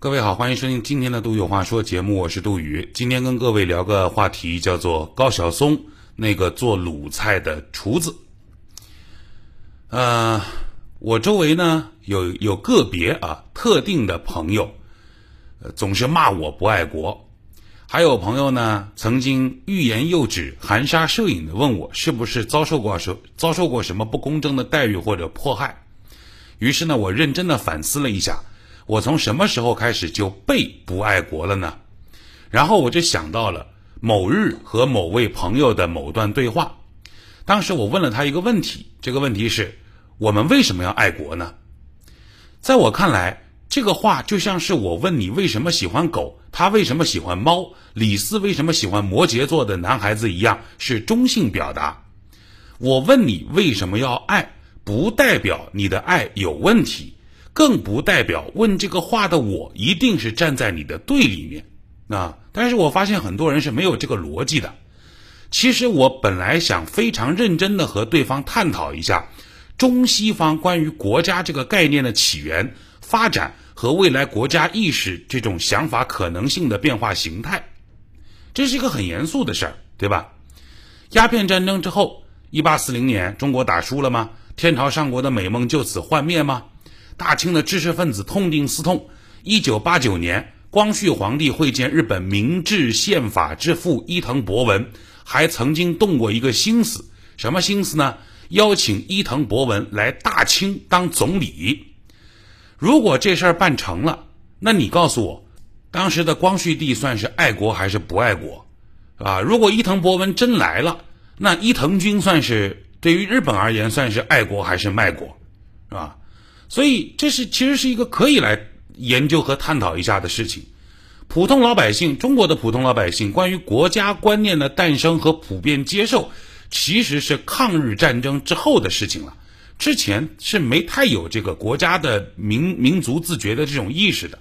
各位好，欢迎收听今天的杜有话说节目，我是杜宇。今天跟各位聊个话题，叫做高晓松那个做鲁菜的厨子。我周围呢有个别特定的朋友，总是骂我不爱国。还有朋友呢，曾经欲言又止、含沙射影地问我，是不是遭受过什么不公正的待遇或者迫害？于是呢，我认真地反思了一下，我从什么时候开始就被不爱国了呢？然后我就想到了某日和某位朋友的某段对话。当时我问了他一个问题，这个问题是：我们为什么要爱国呢？在我看来，这个话就像是我问你为什么喜欢狗，他为什么喜欢猫，李斯为什么喜欢摩羯座的男孩子一样，是中性表达。我问你为什么要爱，不代表你的爱有问题，更不代表问这个话的我一定是站在你的对立面。但是我发现很多人是没有这个逻辑的。其实我本来想非常认真的和对方探讨一下中西方关于国家这个概念的起源、发展和未来国家意识这种想法可能性的变化形态，这是一个很严肃的事儿，对吧？鸦片战争之后，1840年中国打输了吗？天朝上国的美梦就此幻灭吗？大清的知识分子痛定思痛，1989年光绪皇帝会见日本明治宪法之父伊藤博文，还曾经动过一个心思，什么心思呢？邀请伊藤博文来大清当总理。如果这事儿办成了，那你告诉我，当时的光绪帝算是爱国还是不爱国？如果伊藤博文真来了，那伊藤军算是对于日本而言算是爱国还是卖国？所以这是其实是一个可以来研究和探讨一下的事情。普通老百姓，中国的普通老百姓关于国家观念的诞生和普遍接受，其实是抗日战争之后的事情了。之前是没太有这个国家的民族自觉的这种意识的，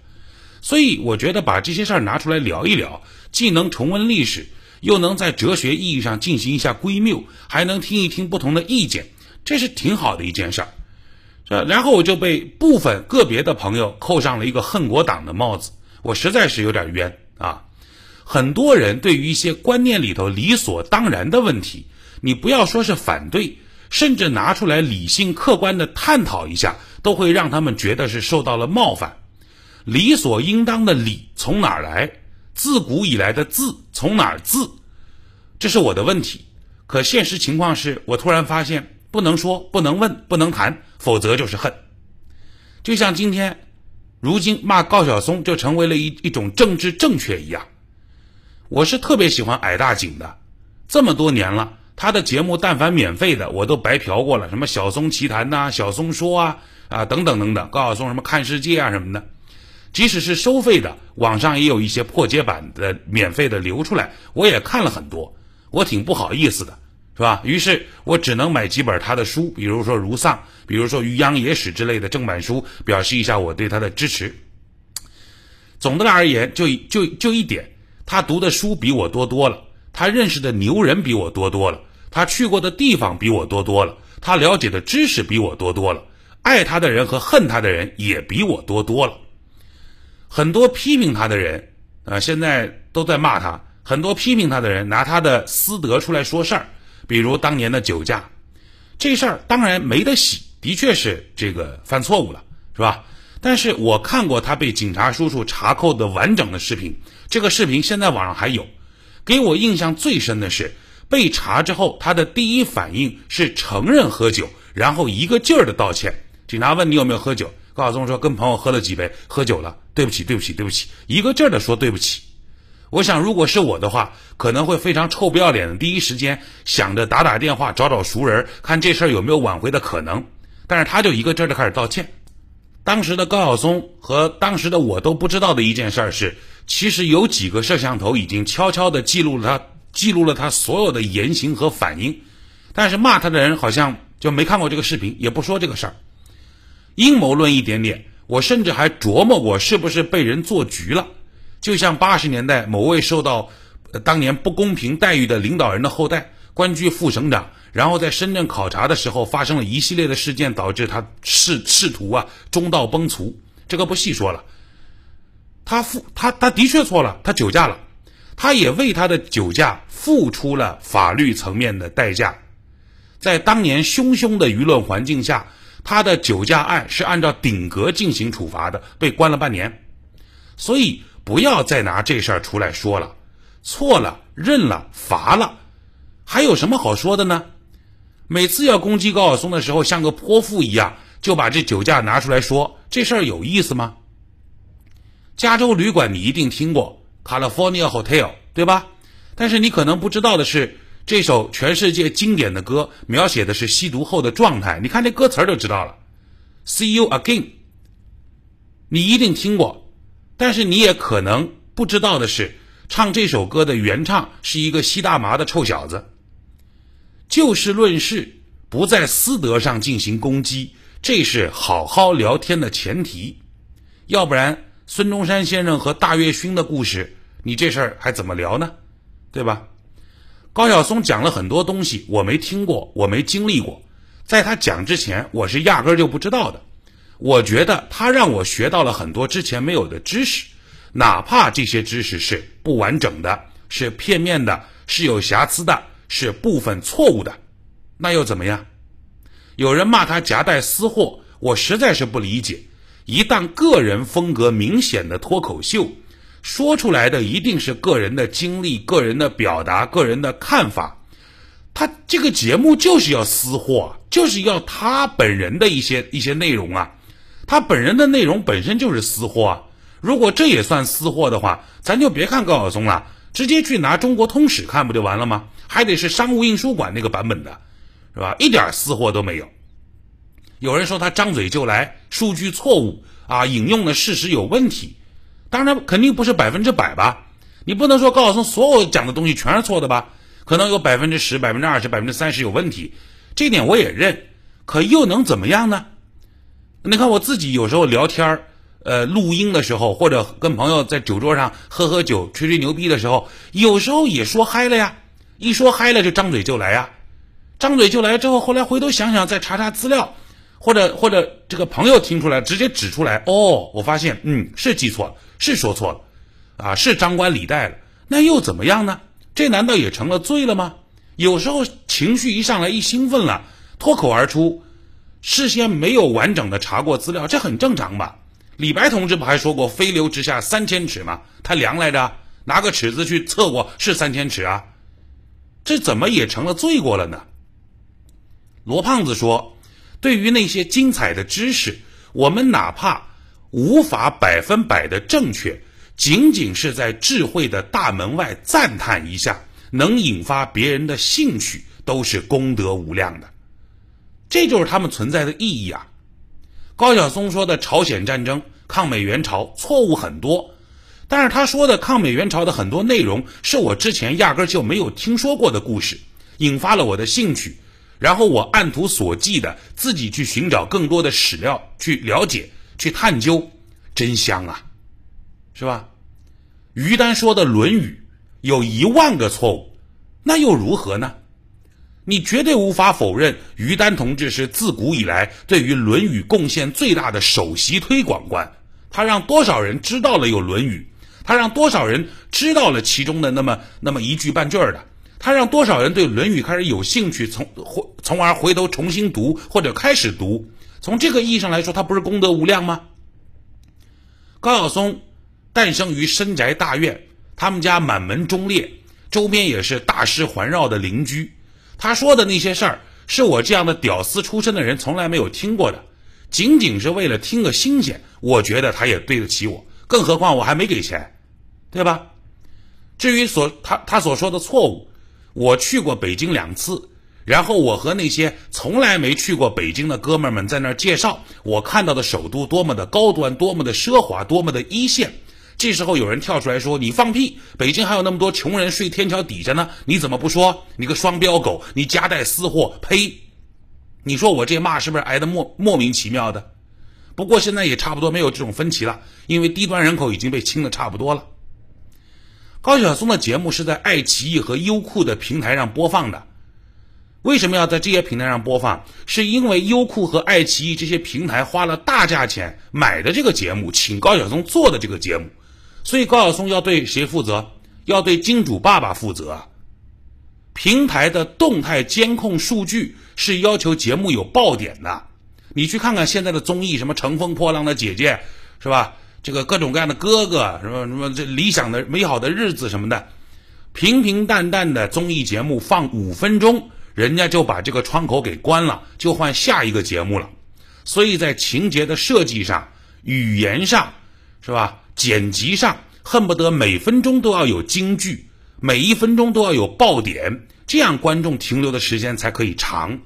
所以我觉得把这些事儿拿出来聊一聊，既能重温历史，又能在哲学意义上进行一下归谬，还能听一听不同的意见，这是挺好的一件事儿。然后我就被部分个别的朋友扣上了一个恨国党的帽子，我实在是有点冤啊！很多人对于一些观念里头理所当然的问题，你不要说是反对，甚至拿出来理性客观的探讨一下，都会让他们觉得是受到了冒犯。理所应当的理从哪儿来？自古以来的自从哪儿自？这是我的问题。可现实情况是，我突然发现不能说、不能问、不能谈，否则就是恨。就像今天，如今骂高晓松就成为了一种政治正确一样。我是特别喜欢矮大紧的，这么多年了，他的节目但凡免费的我都白嫖过了，什么小松奇谈小松说等等等等，高晓松什么看世界什么的。即使是收费的，网上也有一些破解版的免费的流出来，我也看了很多，我挺不好意思的，是吧？于是我只能买几本他的书，比如说《如丧》，比如说《渔洋野史》之类的正版书，表示一下我对他的支持。总的而言，就一点，他读的书比我多多了，他认识的牛人比我多多了，他去过的地方比我多多了，他了解的知识比我多多了，爱他的人和恨他的人也比我多多了。很多批评他的人现在都在骂他，很多批评他的人拿他的私德出来说事儿，比如当年的酒驾这事儿，当然没得洗，的确是这个犯错误了，是吧？但是我看过他被警察叔叔查扣的完整的视频，这个视频现在网上还有。给我印象最深的是，被查之后他的第一反应是承认喝酒，然后一个劲儿的道歉。警察问你有没有喝酒，高晓松说跟朋友喝了几杯，喝酒了，对不起对不起对不起，一个劲儿的说对不起。我想如果是我的话，可能会非常臭不要脸的第一时间想着打电话找熟人，看这事儿有没有挽回的可能。但是他就一个劲儿的开始道歉。当时的高晓松和当时的我都不知道的一件事儿是，其实有几个摄像头已经悄悄地记录了他所有的言行和反应，但是骂他的人好像就没看过这个视频，也不说这个事儿。阴谋论一点点，我甚至还琢磨过是不是被人做局了，就像80年代某位受到当年不公平待遇的领导人的后代，官居副省长，然后在深圳考察的时候发生了一系列的事件，导致他仕途中道崩殂，这个不细说了。他的确错了，他酒驾了，他也为他的酒驾付出了法律层面的代价。在当年汹汹的舆论环境下，他的酒驾案是按照顶格进行处罚的，被关了半年。所以不要再拿这事儿出来说了，错了，认了，罚了，还有什么好说的呢？每次要攻击高晓松的时候，像个泼妇一样就把这酒驾拿出来说，这事儿有意思吗？加州旅馆你一定听过 California Hotel 对吧？但是你可能不知道的是，这首全世界经典的歌描写的是吸毒后的状态，你看这歌词就知道了。 See you again 你一定听过，但是你也可能不知道的是，唱这首歌的原唱是一个吸大麻的臭小子。就事论事，不在私德上进行攻击，这是好好聊天的前提。要不然孙中山先生和大月勋的故事，你这事儿还怎么聊呢？对吧？高晓松讲了很多东西，我没听过，我没经历过，在他讲之前我是压根儿就不知道的。我觉得他让我学到了很多之前没有的知识，哪怕这些知识是不完整的，是片面的，是有瑕疵的，是部分错误的，那又怎么样？有人骂他夹带私货，我实在是不理解。一旦个人风格明显的脱口秀，说出来的一定是个人的经历，个人的表达，个人的看法。他这个节目就是要私货，就是要他本人的一些内容啊，他本人的内容本身就是私货啊。如果这也算私货的话，咱就别看高晓松了，直接去拿中国通史看不就完了吗？还得是商务印书馆那个版本的，是吧？一点私货都没有。有人说他张嘴就来，数据错误啊，引用的事实有问题，当然肯定不是100%吧，你不能说高晓松所有讲的东西全是错的吧，可能有10%、20%、30%有问题，这点我也认，可又能怎么样呢？你看我自己有时候聊天录音的时候，或者跟朋友在酒桌上喝酒吹牛逼的时候，有时候也说嗨了呀，一说嗨了就张嘴就来呀，张嘴就来之后，后来回头想想再查资料，或者这个朋友听出来直接指出来，哦，我发现是记错了，是说错了啊，是张冠李戴了，那又怎么样呢？这难道也成了罪了吗？有时候情绪一上来一兴奋了，脱口而出，事先没有完整的查过资料，这很正常吧？李白同志不还说过飞流直下3000尺吗？他量来着，拿个尺子去测过是3000尺啊，这怎么也成了罪过了呢？罗胖子说，对于那些精彩的知识，我们哪怕无法100%的正确，仅仅是在智慧的大门外赞叹一下，能引发别人的兴趣，都是功德无量的。这就是他们存在的意义啊。高晓松说的朝鲜战争、抗美援朝错误很多，但是他说的抗美援朝的很多内容是我之前压根就没有听说过的故事，引发了我的兴趣，然后我按图索骥的自己去寻找更多的史料，去了解，去探究，真香啊，是吧？于丹说的《论语》有10000个错误，那又如何呢？你绝对无法否认，于丹同志是自古以来对于《论语》贡献最大的首席推广官，他让多少人知道了有《论语》，他让多少人知道了其中的那么一句半句的，他让多少人对《论语》开始有兴趣，从而回头重新读或者开始读。从这个意义上来说，他不是功德无量吗？高晓松诞生于深宅大院，他们家满门忠烈，周边也是大师环绕的邻居。他说的那些事儿，是我这样的屌丝出身的人从来没有听过的，仅仅是为了听个新鲜，我觉得他也对得起我，更何况我还没给钱，对吧？至于他所说的错误，我去过北京2次，然后我和那些从来没去过北京的哥们儿们在那儿介绍我看到的首都多么的高端，多么的奢华，多么的一线。这时候有人跳出来说，你放屁，北京还有那么多穷人睡天桥底下呢，你怎么不说？你个双标狗，你夹带私货，呸！你说我这骂是不是挨得莫名其妙的？不过现在也差不多没有这种分歧了，因为低端人口已经被清得差不多了。高晓松的节目是在爱奇艺和优酷的平台上播放的，为什么要在这些平台上播放？是因为优酷和爱奇艺这些平台花了大价钱买的这个节目，请高晓松做的这个节目，所以高晓松要对谁负责？要对金主爸爸负责。平台的动态监控数据是要求节目有爆点的，你去看看现在的综艺，什么《乘风破浪的姐姐》是吧？这个各种各样的哥哥，什么什么这理想的美好的日子什么的，平平淡淡的综艺节目放5分钟，人家就把这个窗口给关了，就换下一个节目了。所以在情节的设计上、语言上是吧？剪辑上恨不得每分钟都要有金句，每一分钟都要有爆点，这样观众停留的时间才可以长。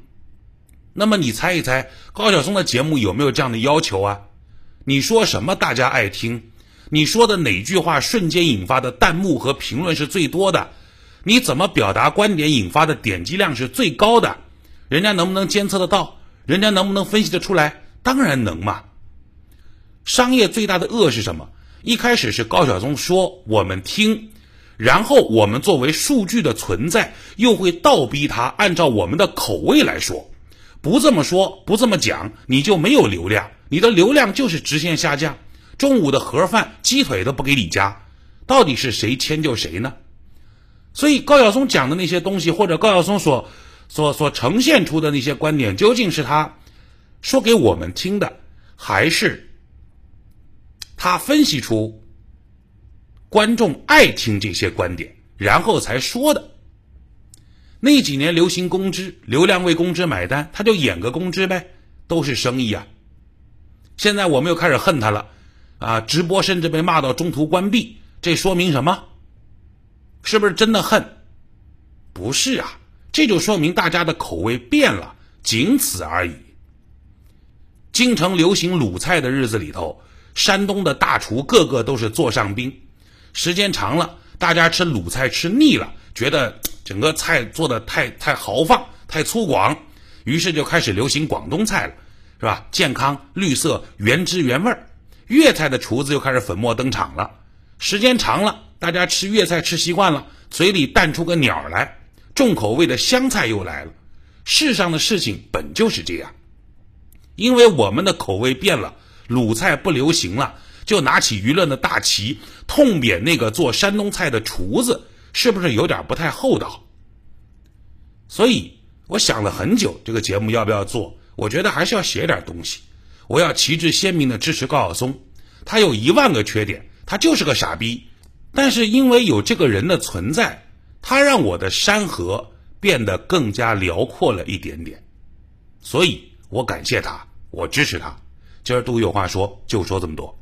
那么你猜一猜，高晓松的节目有没有这样的要求啊？你说什么大家爱听？你说的哪句话瞬间引发的弹幕和评论是最多的？你怎么表达观点引发的点击量是最高的？人家能不能监测得到？人家能不能分析得出来？当然能嘛。商业最大的恶是什么？一开始是高晓松说，我们听，然后我们作为数据的存在，又会倒逼他按照我们的口味来说。不这么说，不这么讲，你就没有流量，你的流量就是直线下降。中午的盒饭、鸡腿都不给你加，到底是谁迁就谁呢？所以高晓松讲的那些东西，或者高晓松所呈现出的那些观点，究竟是他说给我们听的，还是他分析出观众爱听这些观点，然后才说的？那几年流行公知，流量为公知买单，他就演个公知呗，都是生意啊。现在我们又开始恨他了。啊！直播甚至被骂到中途关闭，这说明什么？是不是真的恨？不是啊，这就说明大家的口味变了，仅此而已。京城流行鲁菜的日子里头，山东的大厨个个都是座上宾。时间长了，大家吃鲁菜吃腻了，觉得整个菜做的太豪放、太粗犷，于是就开始流行广东菜了，是吧？健康、绿色、原汁原味儿。粤菜的厨子又开始粉墨登场了，时间长了，大家吃粤菜吃习惯了，嘴里淡出个鸟来，重口味的湘菜又来了。世上的事情本就是这样，因为我们的口味变了，鲁菜不流行了，就拿起舆论的大旗，痛扁那个做山东菜的厨子，是不是有点不太厚道？所以我想了很久，这个节目要不要做，我觉得还是要写点东西。我要旗帜鲜明地支持高晓松，他有10000个缺点，他就是个傻逼，但是因为有这个人的存在，他让我的山河变得更加辽阔了一点点，所以我感谢他，我支持他。今儿都有话说，就说这么多。